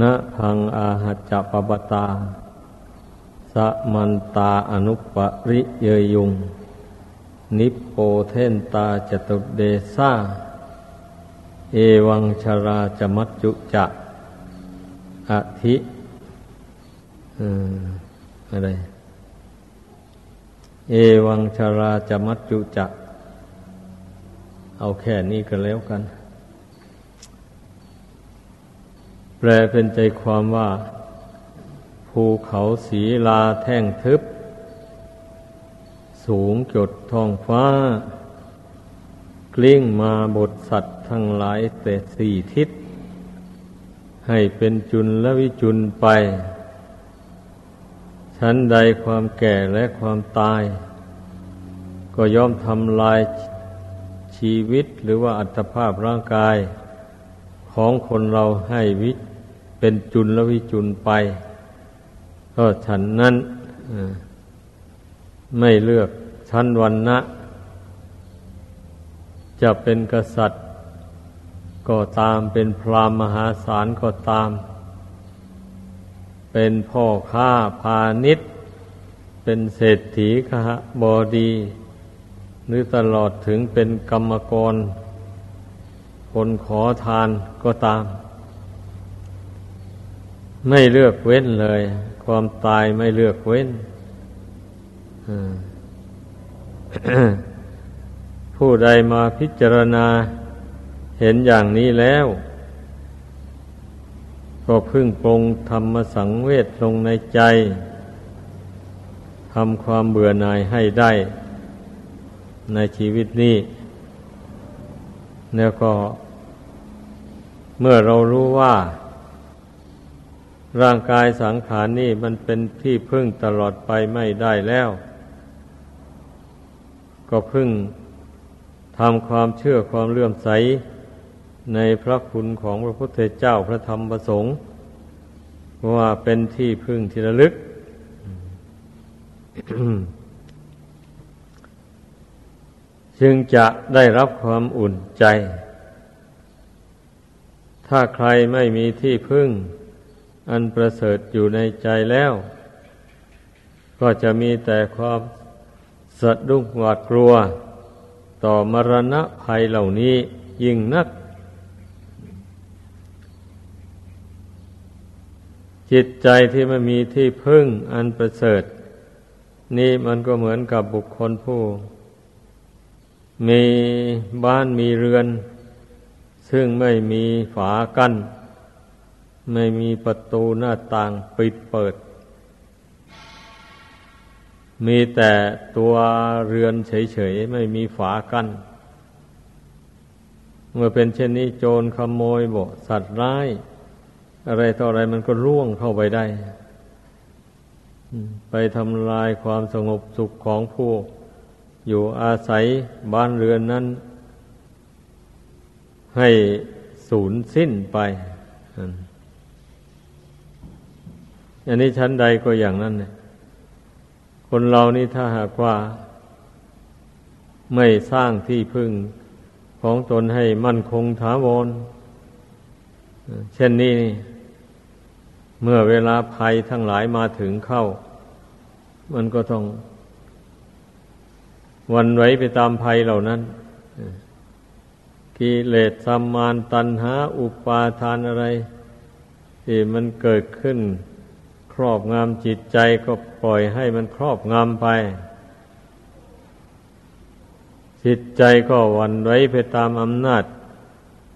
นะทังอาหัจจปปตาสมันตาอนุปริเยยุงนิปโปเทนตาจตุเดสาเอวังชราจมัจจุจะอธิอะไรเอวังชราจมัจจุจะเอาแค่นี้ก็แล้วกันแปลเป็นใจความว่าภูเขาสีลาแท่งทึบสูงจดท้องฟ้ากลิ้งมาบทสัตว์ทั้งหลายแต่สี่ทิศให้เป็นจุลและวิจุลไปชั้นใดความแก่และความตายก็ย่อมทำลายชีวิตหรือว่าอัตภาพร่างกายของคนเราให้เป็นจุลและวิจุลไปก็ฉันนั้นไม่เลือกชั้นวรรณะจะเป็นกษัตริย์ก็ตามเป็นพราหมณ์มหาศาลก็ตามเป็นพ่อค้าพาณิชย์เป็นเศรษฐีคหบดีหรือตลอดถึงเป็นกรรมกรคนขอทานก็ตามไม่เลือกเว้นเลยความตายไม่เลือกเว้นผู้ใดมาพิจารณาเห็นอย่างนี้แล้วก็พึ่งปรงธรรมสังเวชลงในใจทำความเบื่อหน่ายให้ได้ในชีวิตนี้แล้วก็เมื่อเรารู้ว่าร่างกายสังขารนี่มันเป็นที่พึ่งตลอดไปไม่ได้แล้วก็พึ่งทำความเชื่อความเลื่อมใสในพระคุณของพระพุทธเจ้าพระธรรมพระสงฆ์ว่าเป็นที่พึ่งที่ระลึก จึงจะได้รับความอุ่นใจถ้าใครไม่มีที่พึ่งอันประเสริฐอยู่ในใจแล้วก็จะมีแต่ความสะดุ้งหวาดกลัวต่อมรณะภัยเหล่านี้ยิ่งนักจิตใจที่ไม่มีที่พึ่งอันประเสริฐนี่มันก็เหมือนกับบุคคลผู้มีบ้านมีเรือนซึ่งไม่มีฝากั้นไม่มีประตูหน้าต่างปิดเปิดมีแต่ตัวเรือนเฉยๆไม่มีฝากั้นเมื่อเป็นเช่นนี้โจรขโมยสัตว์ร้ายอะไรต่ออะไรมันก็ล่วงเข้าไปได้ไปทำลายความสงบสุขของผู้อยู่อาศัยบ้านเรือนนั้นให้สูญสิ้นไปอันนี้ชั้นใดก็อย่างนั้นเนี่ยคนเรานี่ถ้าหากว่าไม่สร้างที่พึ่งของตนให้มั่นคงถาวรเช่นนี้เมื่อเวลาภัยทั้งหลายมาถึงเข้ามันก็ต้องหวั่นไหวไปตามภัยเหล่านั้นกิเลสสัมมานตัณหาอุปาทานอะไรที่มันเกิดขึ้นครอบงำจิตใจก็ปล่อยให้มันครอบงำไปจิตใจก็หวั่นไหวไปตามอำนาจ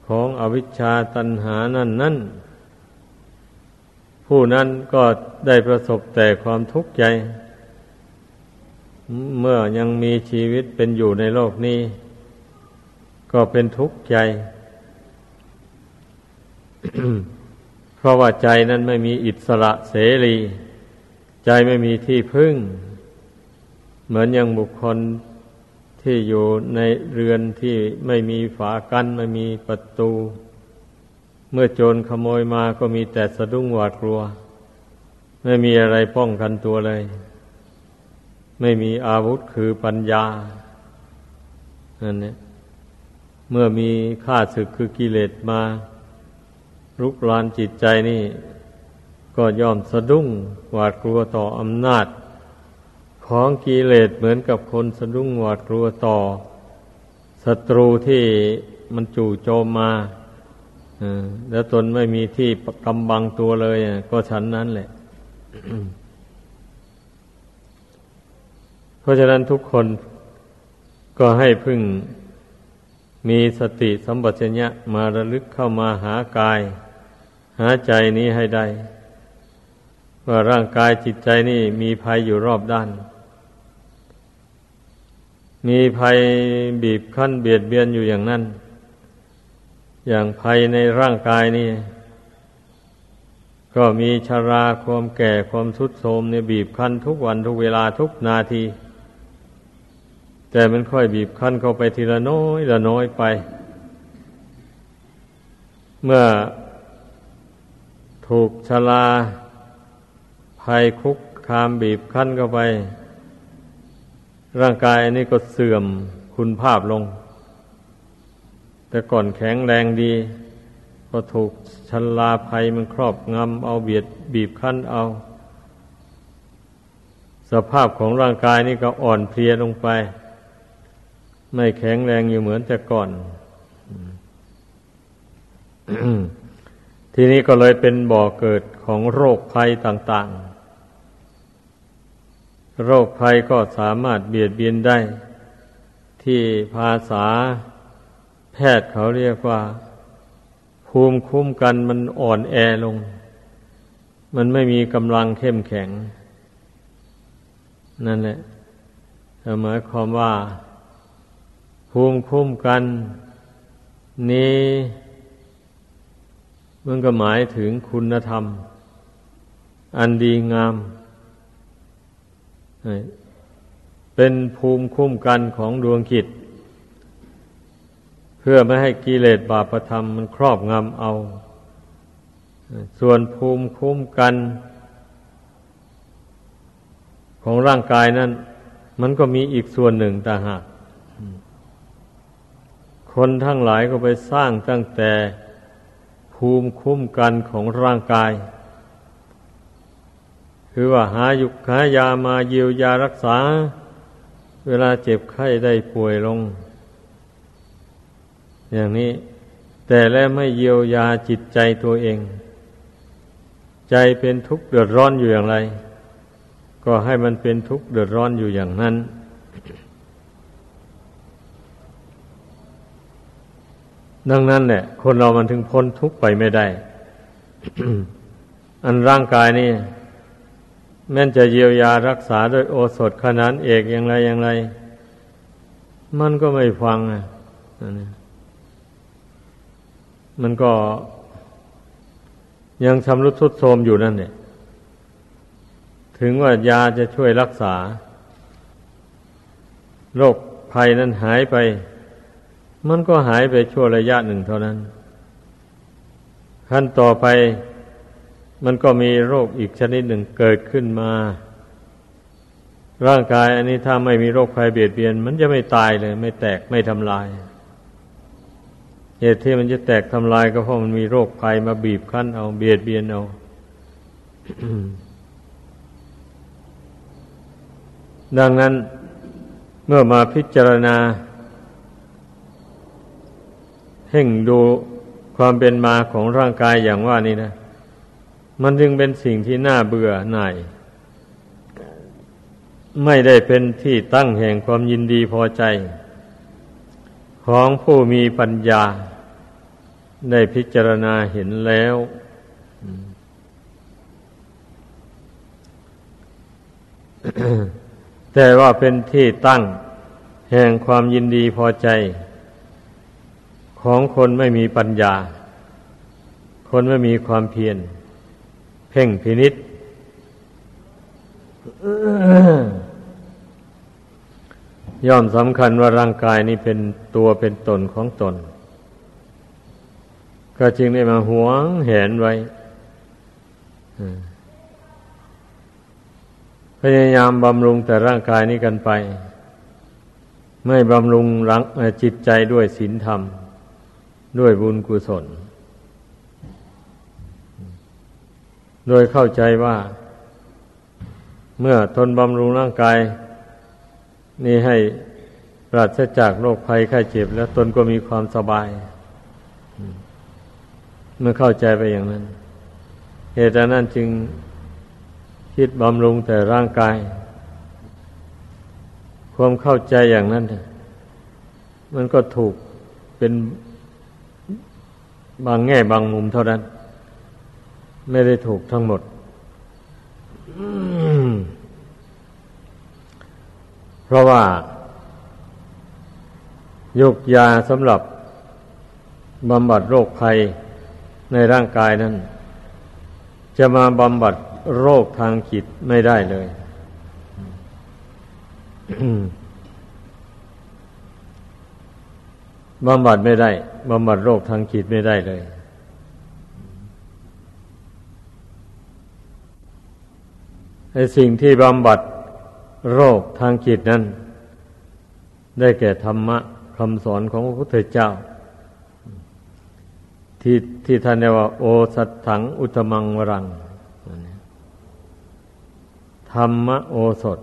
ของอวิชชาตัณหานั่นผู้นั้นก็ได้ประสบแต่ความทุกข์ใจเมื่อยังมีชีวิตเป็นอยู่ในโลกนี้ก็เป็นทุกข์ใจ เพราะว่าใจนั้นไม่มีอิสระเสรีใจไม่มีที่พึ่งเหมือนอย่างบุคคลที่อยู่ในเรือนที่ไม่มีฝากั้นไม่มีประตูเมื่อโจรขโมยมาก็มีแต่สะดุ้งหวาดกลัวไม่มีอะไรป้องกันตัวเลยไม่มีอาวุธคือปัญญานั่นเนี่ยเมื่อมีข้าศึกคือกิเลสมา รุกรานจิตใจนี่ก็ย่อมสะดุ้งหวาดกลัวต่ออำนาจของกิเลสเหมือนกับคนสะดุ้งหวาดกลัวต่อศัตรูที่มันจู่โจมมาแล้วตนไม่มีที่กำบังตัวเลยก็ฉันนั้นแหละ เพราะฉะนั้นทุกคนก็ให้พึ่งมีสติสัมปชัญญะมาระลึกเข้ามาหากายหาใจนี้ให้ได้ว่าร่างกายจิตใจนี่มีภัยอยู่รอบด้านมีภัยบีบคั้นเบียดเบียนอยู่อย่างนั้นอย่างภัยในร่างกายนี่ก็มีชราความแก่ความทรุดโทรมเนี่ยบีบคั้นทุกวันทุกเวลาทุกนาทีแต่มันค่อยบีบคั้นเข้าไปทีละน้อยละน้อยไปเมื่อถูกชราภัยคุกคามบีบคั้นเข้าไปร่างกายอันนี้ก็เสื่อมคุณภาพลงแต่ก่อนแข็งแรงดีก็ถูกชราภัยมันครอบงำเอาเบียดบีบคั้นเอาสภาพของร่างกายนี่ก็อ่อนเพลียลงไปไม่แข็งแรงอยู่เหมือนแต่ก่อน ทีนี้ก็เลยเป็นบ่อเกิดของโรคภัยต่างๆโรคภัยก็สามารถเบียดเบียนได้ที่ภาษาแพทย์เขาเรียกว่าภูมิคุ้มกันมันอ่อนแอลงมันไม่มีกำลังเข้มแข็งนั่นแหละหมายความว่าภูมิคุ้มกันนี้มันก็หมายถึงคุณธรรมอันดีงามเป็นภูมิคุ้มกันของดวงจิตเพื่อไม่ให้กิเลสบาปธรรมมันครอบงำเอาส่วนภูมิคุ้มกันของร่างกายนั้นมันก็มีอีกส่วนหนึ่งต่างหากคนทั้งหลายก็ไปสร้างตั้งแต่ภูมิคุ้มกันของร่างกายคือว่าหาหยุกหายามาเยียวยารักษาเวลาเจ็บไข้ได้ป่วยลงอย่างนี้แต่และไม่เยียวยาจิตใจตัวเองใจเป็นทุกข์เดือดร้อนอยู่อย่างไรก็ให้มันเป็นทุกข์เดือดร้อนอยู่อย่างนั้น ดังนั้นแหละคนเรามันถึงพ้นทุกข์ไปไม่ได้ อันร่างกายนี่แม้จะเยียวยารักษาด้วยโอสถขนานเอกอย่างไรอย่างไรมันก็ไม่ฟังนะมันก็ยังชำรุดทรุดโทรมอยู่นั่นเนี่ยถึงว่ายาจะช่วยรักษาโรคภัยนั้นหายไปมันก็หายไปชั่วระยะหนึ่งเท่านั้นขั้นต่อไปมันก็มีโรคอีกชนิดหนึ่งเกิดขึ้นมาร่างกายอันนี้ถ้าไม่มีโรคภัยเบียดเบียนมันจะไม่ตายเลยไม่แตกไม่ทำลายเหตุที่มันจะแตกทำลายก็เพราะมันมีโรคภัยมาบีบคั้นเอาเบียดเบียนเอา ดังนั้นเมื่อมาพิจารณาเพ่งดูความเป็นมาของร่างกายอย่างว่านี้นะมันจึงเป็นสิ่งที่น่าเบื่อหน่ายไม่ได้เป็นที่ตั้งแห่งความยินดีพอใจของผู้มีปัญญาได้พิจารณาเห็นแล้วแต่ว่าเป็นที่ตั้งแห่งความยินดีพอใจของคนไม่มีปัญญาคนไม่มีความเพียรเพ่งพินิจ ย่อมสำคัญว่าร่างกายนี้เป็นตัวเป็นตนของตนก็จึงได้มาหวงแหนไว้พยายามบำรุงแต่ร่างกายนี้กันไปไม่บำรุงจิตใจด้วยศีลธรรมด้วยบุญกุศล โดยเข้าใจว่าเมื่อทนบำรุงร่างกายนี้ให้ปราศจากโรคภัยไข้เจ็บแล้วตนก็มีความสบายเมื่อเข้าใจไปอย่างนั้นเหตุนั้นจึงคิดบำรุงแต่ร่างกายความเข้าใจอย่างนั้นมันก็ถูกเป็นบางแง่บางมุมเท่านั้นไม่ได้ถูกทั้งหมด เพราะว่ายกยาสำหรับบำบัดโรคภัยในร่างกายนั้นจะมาบำบัดโรคทางจิตไม่ได้เลย บำบัดไม่ได้บำบัดโรคทางจิตไม่ได้เลยไอ้สิ่งที่บำบัดโรคทางจิตนั้นได้แก่ธรรมะคำสอนของพระพุทธเจ้าที่ท่านเรียกว่าโอสถังอุตมังวรังธรรมโอสถ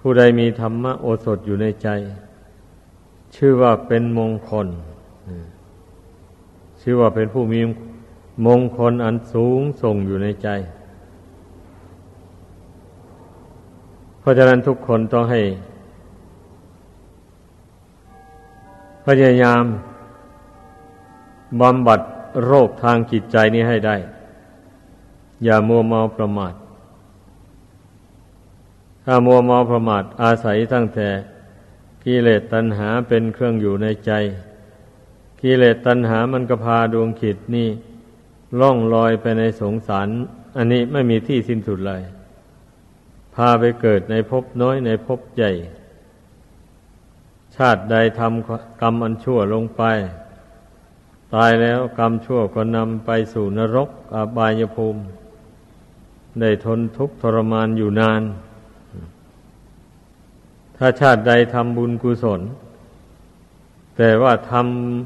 ผู้ใดมีธรรมโอสถอยู่ในใจชื่อว่าเป็นมงคลชื่อว่าเป็นผู้มีมงคลอันสูงส่งอยู่ในใจเพราะฉะนั้นทุกคนต้องให้พยายามบำบัดโรคทางจิตใจนี้ให้ได้อย่ามัวเมาประมาทถ้ามัวเมาประมาทอาศัยตั้งแต่กิเลสตัณหาเป็นเครื่องอยู่ในใจกิเลสตัณหามันก็พาดวงจิตนี่ล่องลอยไปในสงสารอันนี้ไม่มีที่สิ้นสุดเลยพาไปเกิดในภพน้อยในภพใหญ่ชาติใดทำกรรมอันชั่วลงไปตายแล้วกรรมชั่วก็นำไปสู่นรกอบายภูมิได้ทนทุกข์ทรมานอยู่นานถ้าชาติใดทำบุญกุศลแต่ว่าท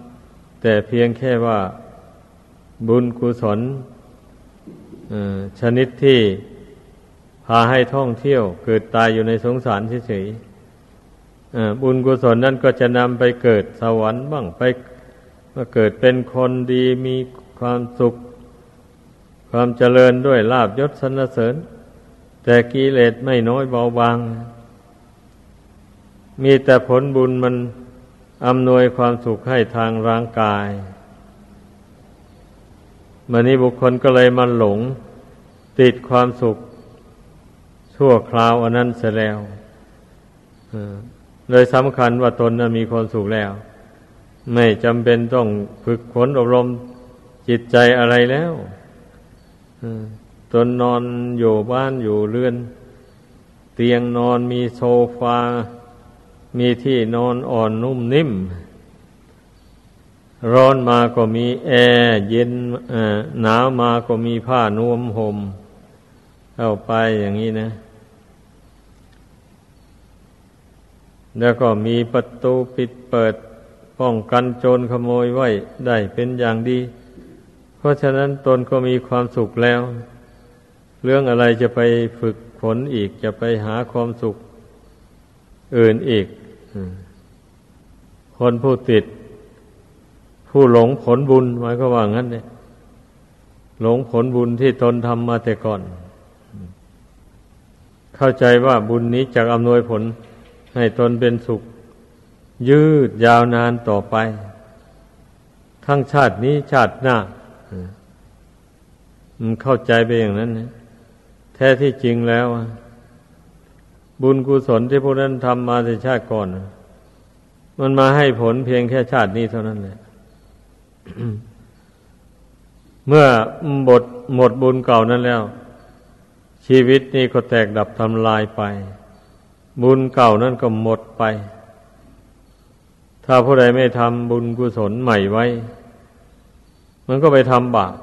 ำแต่เพียงแค่ว่าบุญกุศลชนิดที่พาให้ท่องเที่ยวเกิดตายอยู่ในสงสารเฉยๆบุญกุศลนั่นก็จะนำไปเกิดสวรรค์บ้างไปเกิดเป็นคนดีมีความสุขความเจริญด้วยลาภยศสรรเสริญแต่กิเลสไม่น้อยเบาบางมีแต่ผลบุญมันอำนวยความสุขให้ทางร่างกายมันนี้บุคคลก็เลยมาหลงติดความสุขชั่วคราวอันนั้นเสียแล้วเลยสำคัญว่าตนมีความสุขแล้วไม่จำเป็นต้องฝึกฝนอบรมจิตใจอะไรแล้วตนนอนอยู่บ้านอยู่เรือนเตียงนอนมีโซฟามีที่นอนอ่อนนุ่มนิ่มร้อนมาก็มีแอร์เย็นหนาวมาก็มีผ้านวมห่มเข้าไปอย่างนี้นะแล้วก็มีประตูปิดเปิดป้องกันโจรขโมยไว้ได้เป็นอย่างดีเพราะฉะนั้นตนก็มีความสุขแล้วเรื่องอะไรจะไปฝึกฝนอีกจะไปหาความสุขอื่นอีกคนผู้ติดผู้หลงผลบุญหมายความว่างั้นเนี่ยหลงผลบุญที่ตนทำมาแต่ก่อนเข้าใจว่าบุญนี้จะอำนวยผลให้ตนเป็นสุขยืดยาวนานต่อไปทั้งชาตินี้ชาติหน้ามันเข้าใจไปอย่างนั้นนะแท้ที่จริงแล้วบุญกุศลที่พวกนั้นทำมาในชาติก่อนมันมาให้ผลเพียงแค่ชาตินี้เท่านั้นแหละ เมื่อหมดบุญเก่านั้นแล้วชีวิตนี้ก็แตกดับทำลายไปบุญเก่านั้นก็หมดไปถ้าผู้ใดไม่ทำบุญกุศลใหม่ไว้มันก็ไปทำบาป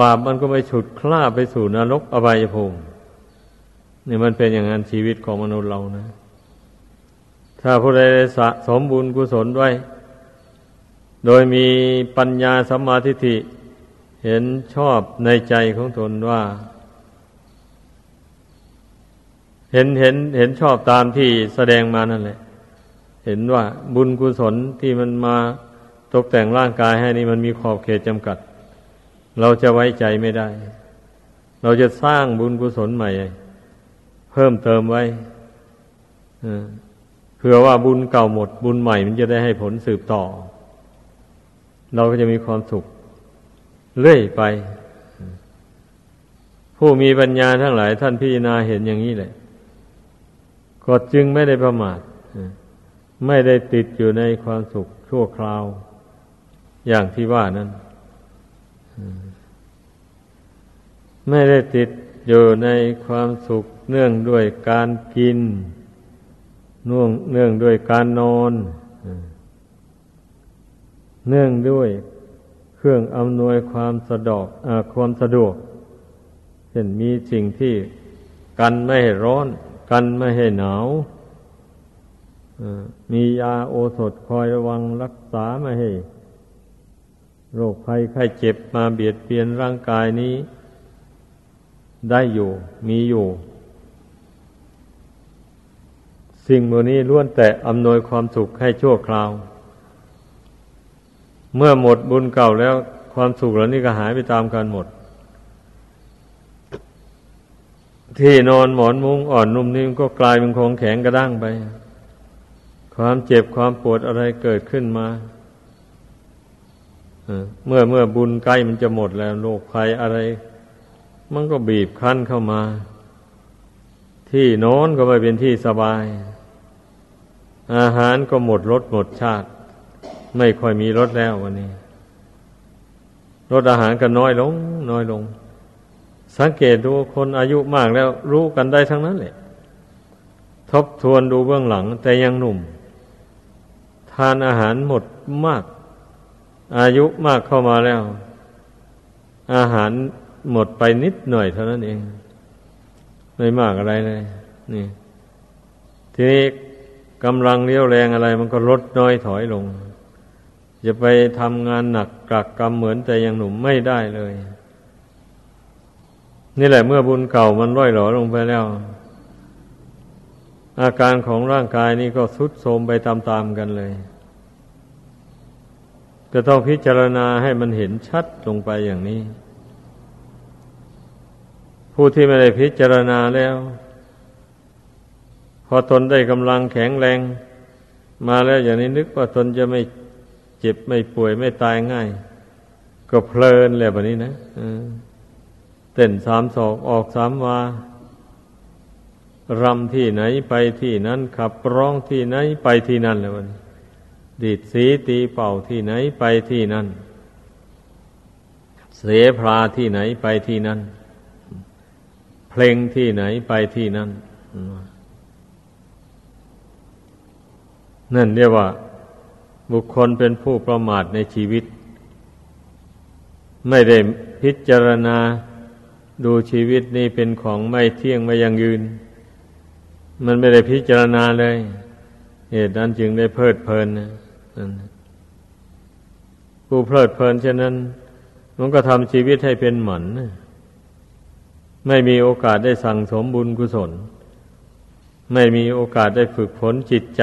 บาปมันก็ไปฉุดคล้าไปสู่นรกอบายภูมินี่มันเป็นอย่างนั้นชีวิตของมนุษย์เรานะถ้าผู้ใดสะสมบุญกุศลไว้โดยมีปัญญาสัมมาทิฏฐิ เห็นชอบในใจของตนว่าเห็นชอบตามที่แสดงมานั่นแหละเห็นว่าบุญกุศลที่มันมาตกแต่งร่างกายให้นี่มันมีขอบเขตจำกัดเราจะไว้ใจไม่ได้เราจะสร้างบุญกุศลใหม่เพิ่มเติมไว้เผื่อว่าบุญเก่าหมดบุญใหม่มันจะได้ให้ผลสืบต่อเราก็จะมีความสุขเรื่อยไปผู้มีปัญญาทั้งหลายท่านพิจารณาเห็นอย่างนี้แหละก็จึงไม่ได้ประมาทไม่ได้ติดอยู่ในความสุขชั่วคราวอย่างที่ว่านั้นไม่ได้ติดอยู่ในความสุขเนื่องด้วยการกินเนื่องด้วยการนอนเนื่องด้วยเครื่องอำนวยความสะดวกเช่นมีสิ่งที่กันไม่ให้ร้อนกันไม่ให้หนาวมียาโอสถคอยระวังรักษาไม่ให้โรคภัยไข้เจ็บมาเบียดเบียนร่างกายนี้ได้อยู่มีอยู่สิ่งเหล่านี้ล้วนแต่อำนวยความสุขให้ชั่วคราวเมื่อหมดบุญเก่าแล้วความสุขเหล่านี้ก็หายไปตามกันหมดที่นอนหมอนมุ้งอ่อนนุ่มนิ่มก็กลายเป็นของแข็งกระด้างไปความเจ็บความปวดอะไรเกิดขึ้นมาเมื่อบุญใกล้มันจะหมดแล้วโรคภัยอะไรมันก็บีบคั้นเข้ามาที่นอนก็ไม่เป็นที่สบายอาหารก็หมดรสหมดชาติไม่ค่อยมีรสแล้ววันนี้รสอาหารก็น้อยลงสังเกตดูคนอายุมากแล้วรู้กันได้ทั้งนั้นแหละทบทวนดูเบื้องหลังแต่ยังหนุ่มทานอาหารหมดมากอายุมากเข้ามาแล้วอาหารหมดไปนิดหน่อยเท่านั้นเองไม่มากอะไรเลยนี่ทีนี้กำลังเรี่ยวแรงอะไรมันก็ลดน้อยถอยลงจะไปทำงานหนักกากกรรมเหมือนแต่ยังหนุ่มไม่ได้เลยนี่แหละเมื่อบุญเก่ามันร่อยหรอลงไปแล้วอาการของร่างกายนี่ก็ทรุดโทรมไปตามๆกันเลยจะต้องพิจารณาให้มันเห็นชัดลงไปอย่างนี้ผู้ที่ไม่ได้พิจารณาแล้วพอตนได้กำลังแข็งแรงมาแล้วอย่างนี้นึกว่าตนจะไม่เจ็บไม่ป่วยไม่ตายง่ายก็เพลินแล้วแบบนี้นะเต้น3 ศอกออก3 วารำที่ไหนไปที่นั้นขับร้องที่ไหนไปที่นั่นแล้วมันดีดสีตีเป่าที่ไหนไปที่นั่นเสพราที่ไหนไปที่นั่นเพลงที่ไหนไปที่นั่นนั่นเรียกว่าบุคคลเป็นผู้ประมาทในชีวิตไม่ได้พิจารณาดูชีวิตนี้เป็นของไม่เที่ยงไม่ยั่งยืนมันไม่ได้พิจารณาเลยเหตุนั้นจึงได้เพลิดเพลินนะผู้เพลิดเพลินเช่นนั้นมันก็ทำชีวิตให้เป็นหมันไม่มีโอกาสได้สั่งสมบุญกุศลไม่มีโอกาสได้ฝึกฝนจิตใจ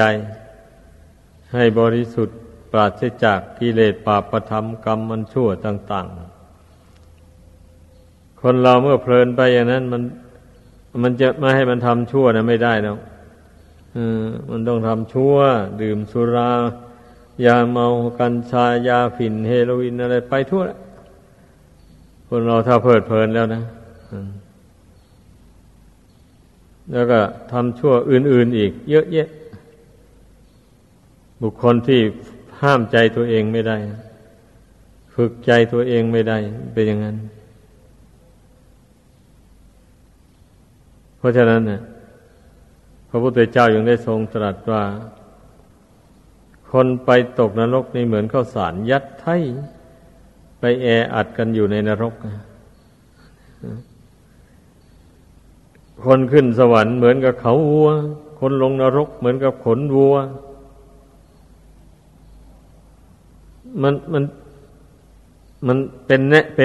ให้บริสุทธิ์ปราศจากกิเลสบาปธรรมกรรมมันชั่วต่างๆคนเราเมื่อเพลินไปอย่างนั้นมันจะไม่ให้มันทำชั่วนะไม่ได้นะมันต้องทำชั่วดื่มสุรายาเมากัญชายาฝิ่นเฮโรอีนอะไรไปทั่วแล้วคนเราถ้าเพลิดเพลินแล้วนะแล้วก็ทำชั่วอื่นๆอีกเยอะแยะบุคคลที่ห้ามใจตัวเองไม่ได้ฝึกใจตัวเองไม่ได้เป็นอย่างนั้นเพราะฉะนั้นเนี่ยพระพุทธเจ้ายังได้ทรงตรัสว่าคนไปตกนรกนี่เหมือนข้าวสารยัดไถ่ไปแออัดกันอยู่ในนรกคนขึ้นสวรรค์เหมือนกับเขาวัวคนลงนรกเหมือนกับขนวัว มันเป็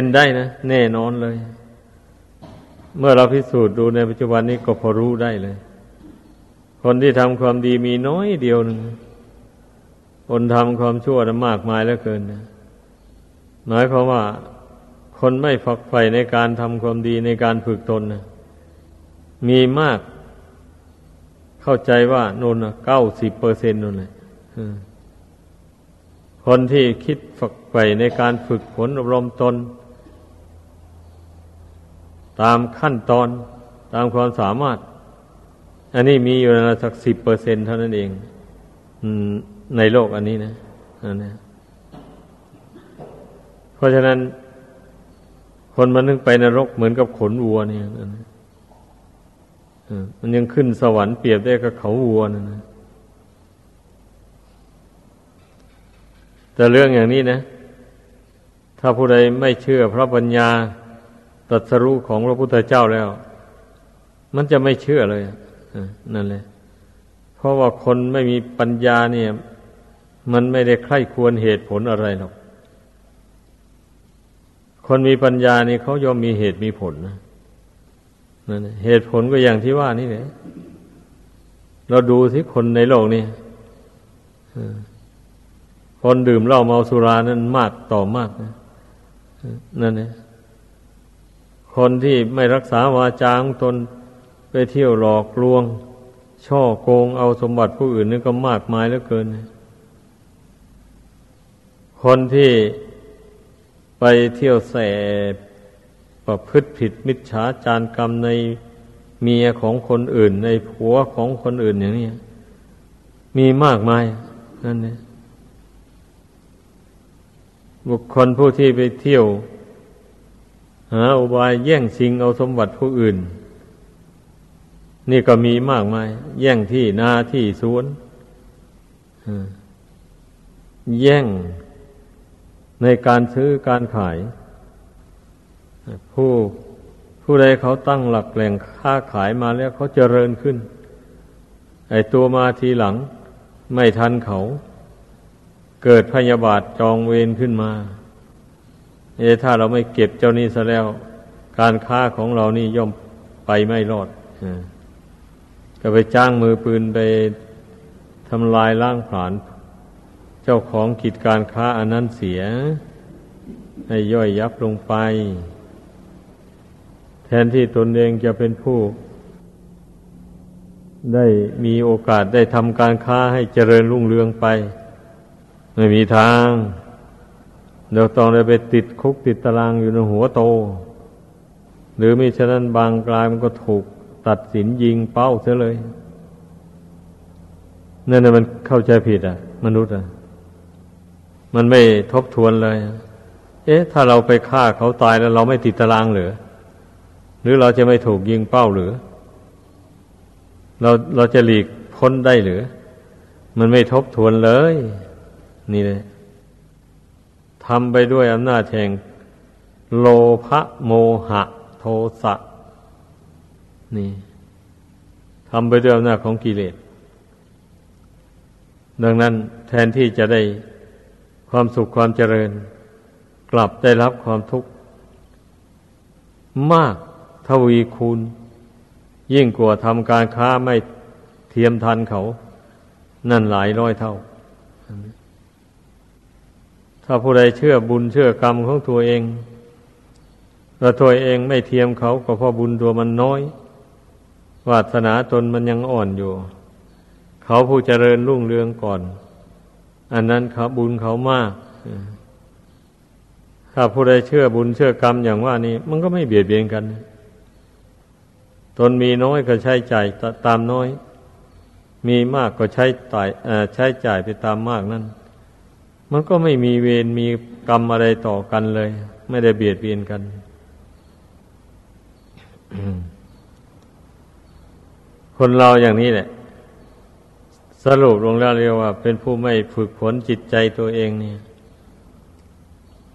นได้นะแน่นอนเลยเมื่อเราพิสูจน์ดูในปัจจุบันนี้ก็พอรู้ได้เลยคนที่ทำความดีมีน้อยเดียวนึงคนทำความชั่วน่ะมากมายเหลือเกินนะหมายความว่าคนไม่ฝักใฝ่ในการทำความดีในการฝึกตนนะมีมากเข้าใจว่าโน่น 90% นั่นแหละคนที่คิดฝักใฝ่ในการฝึกฝนอบรมตนตามขั้นตอนตามความสามารถอันนี้มีอยู่ในสัก 10% เท่านั้นเองในโลกอันนี้นะเพราะฉะนั้นคนมันถึงไปนรกเหมือนกับขนวัวเนี่ยมันยังขึ้นสวรรค์เปรียบได้กับเขาวัวนะแต่เรื่องอย่างนี้นะถ้าผู้ใดไม่เชื่อพระปัญญาตรัสรู้ของพระพุทธเจ้าแล้วมันจะไม่เชื่อเลยนั่นแหละเพราะว่าคนไม่มีปัญญาเนี่ยมันไม่ได้ใคร่ครวญเหตุผลอะไรหรอกคนมีปัญญานี่เขาย่อมมีเหตุมีผลนะนั่นเหตุผลก็อย่างที่ว่านี่แหละเราดูสิคนในโลกนี่คนดื่มเหล้าเมาสุรานั้นมากต่อมากนะนั่นแหละคนที่ไม่รักษาวาจาของตนไปเที่ยวหลอกลวงช่อโกงเอาสมบัติผู้อื่นนี่ก็มากมายเหลือเกินนะคนที่ไปเที่ยวแสบประพฤติผิดมิจฉาจารกรรมในเมียของคนอื่นในผัวของคนอื่นอย่างนี้มีมากมายนั่นแหละบุคคลผู้ที่ไปเที่ยวหาอุบายแย่งชิงเอาสมบัติผู้อื่นนี่ก็มีมากมายแย่งที่นาที่สวนแย่งในการซื้อการขายผู้ใดเขาตั้งหลักแหล่งค้าขายมาแล้วเขาเจริญขึ้นไอ้ตัวมาทีหลังไม่ทันเขาเกิดพยาบาทจองเวรขึ้นมาถ้าเราไม่เก็บเจ้านี้ซะแล้วการค้าของเรานี่ย่อมไปไม่รอดก็ไปจ้างมือปืนไปทำลายล้างผลาญเจ้าของกิจการค้าอันนั้นเสียให้ย่อยยับลงไปแทนที่ตนเองจะเป็นผู้ได้มีโอกาสได้ทำการค้าให้เจริญรุ่งเรืองไปไม่มีทางเดี๋ยวต้องได้ไปติดคุกติดตารางอยู่ในหัวโตหรือมิฉะนั้นบางรายมันก็ถูกตัดสินยิงเป้าเสียเลยนั่นน่ะมันเข้าใจผิดอ่ะมนุษย์อ่ะมันไม่ทบทวนเลยถ้าเราไปฆ่าเขาตายแล้วเราไม่ติดตารางเหรอหรือเราจะไม่ถูกยิงเป้าเหรอเราจะหลีกพ้นได้เหรอมันไม่ทบทวนเลยนี่เลยทำไปด้วยอำนาจแห่งโลภะโมหะโทสะนี่ทำไปด้วยอำนาจของกิเลสดังนั้นแทนที่จะได้ความสุขความเจริญกลับได้รับความทุกข์มากทวีคูณยิ่งกว่าทำการค้าไม่เทียมทันเขานั่นหลายร้อยเท่าถ้าผู้ใดเชื่อบุญเชื่อกรรมของตัวเองและตัวเองไม่เทียมเขาก็เพราะบุญตัวมันน้อยวาสนาตนมันยังอ่อนอยู่เขาผู้เจริญรุ่งเรืองก่อนอันนั้นเขาบุญเขามากถ้าผู้ใดเชื่อบุญเชื่อกรรมอย่างว่านี้มันก็ไม่เบียดเบียนกันตนมีน้อยก็ใช้จ่ายตามน้อยมีมากก็ใช้จ่ายไปตามมากนั่นมันก็ไม่มีเวรมีกรรมอะไรต่อกันเลยไม่ได้เบียดเบียนกัน คนเราอย่างนี้แหละสรุปลงแล้วเรียกว่าเป็นผู้ไม่ฝึกฝนจิตใจตัวเองเนี่ย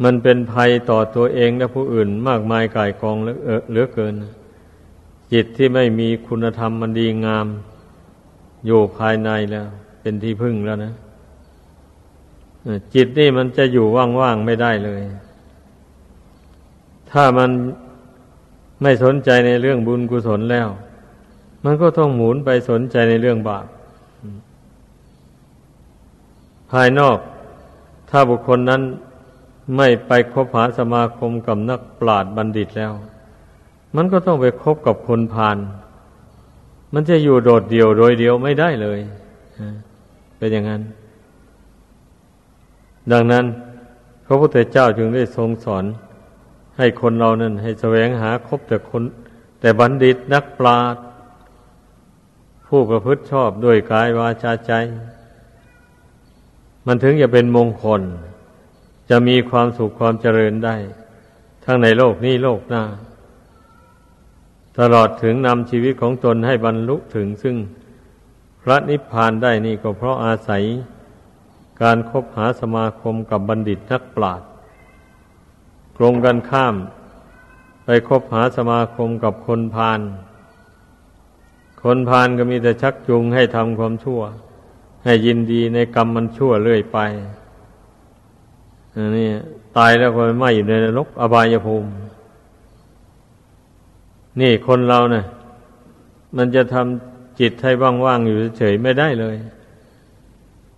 มันเป็นภัยต่อตัวเองและผู้อื่นมากมายก่ายกองเหลือเกินจิตที่ไม่มีคุณธรรมมันดีงามอยู่ภายในแล้วเป็นที่พึ่งแล้วนะจิตนี่มันจะอยู่ว่างๆไม่ได้เลย ถ้ามันไม่สนใจในเรื่องบุญกุศลแล้วมันก็ต้องหมุนไปสนใจในเรื่องบาปภายนอกถ้าบุคคลนั้นไม่ไปคบหาสมาคมกับนักปราชญ์บัณฑิตแล้วมันก็ต้องไปคบกับคนพาลมันจะอยู่โดดเดี่ยวโดยเดียวไม่ได้เลยเป็นอย่างนั้นดังนั้นพระพุทธเจ้าจึงได้ทรงสอนให้คนเรานั้นให้แสวงหาคบแต่คนแต่บัณฑิตนักปราชญ์ผู้ประพฤติชอบด้วยกายวาจาใจมันถึงจะเป็นมงคลจะมีความสุขความเจริญได้ทั้งในโลกนี้โลกหน้าตลอดถึงนำชีวิตของตนให้บรรลุถึงซึ่งพระนิพพานได้นี่ก็เพราะอาศัยการคบหาสมาคมกับบัณฑิตนักปราชญ์ตรงกันข้ามไปคบหาสมาคมกับคนพาลคนพาลก็มีแต่ชักจูงให้ทำความชั่วให้ยินดีในกรรมมันชั่วเรื่อยไปนี่ตายแล้วก็ไปไหม้อยู่ในนรกอบายภูมินี่คนเราเนี่ยมันจะทำจิตให้ว่างๆอยู่เฉยๆไม่ได้เลย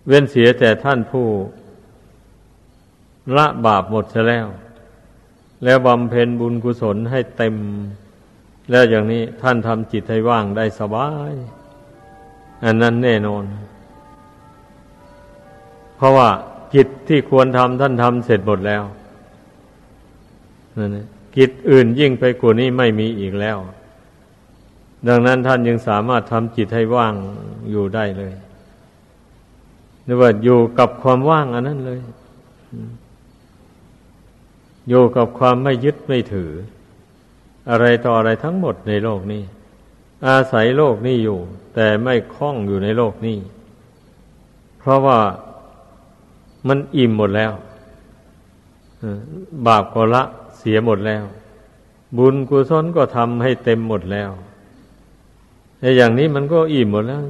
เว้นเสียแต่ท่านผู้ละบาปหมดซะแล้วแล้วบำเพ็ญบุญกุศลให้เต็มแล้วอย่างนี้ท่านทำจิตให้ว่างได้สบายอันนั้นแน่นอนเพราะว่ากิจที่ควรทำท่านทำเสร็จหมดแล้วนั่นกิจอื่นยิ่งไปกว่านี้ไม่มีอีกแล้วดังนั้นท่านยังสามารถทำจิตให้ว่างอยู่ได้เลยหรือว่าอยู่กับความว่างอันนั้นเลยอยู่กับความไม่ยึดไม่ถืออะไรต่ออะไรทั้งหมดในโลกนี้อาศัยโลกนี้อยู่แต่ไม่คล้องอยู่ในโลกนี้เพราะว่ามันอิ่มหมดแล้วบาปก็ละเสียหมดแล้วบุญกุศลก็ทำให้เต็มหมดแล้วในอย่างนี้มันก็อิ่มหมดแล้ว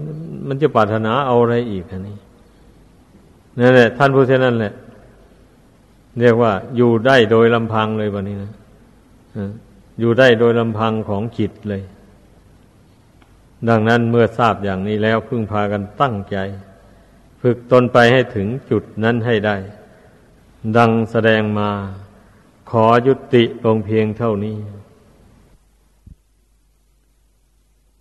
มันจะปรารถนาเอาอะไรอีกอันนี้นั่นแหละท่านผู้เช่นนั้นแหละเรียกว่าอยู่ได้โดยลำพังเลยวันนี้นะอยู่ได้โดยลำพังของจิตเลยดังนั้นเมื่อทราบอย่างนี้แล้วพึ่งพากันตั้งใจฝึกตนไปให้ถึงจุดนั้นให้ได้ดังแสดงมาขอยุติลงเพียงเท่านี้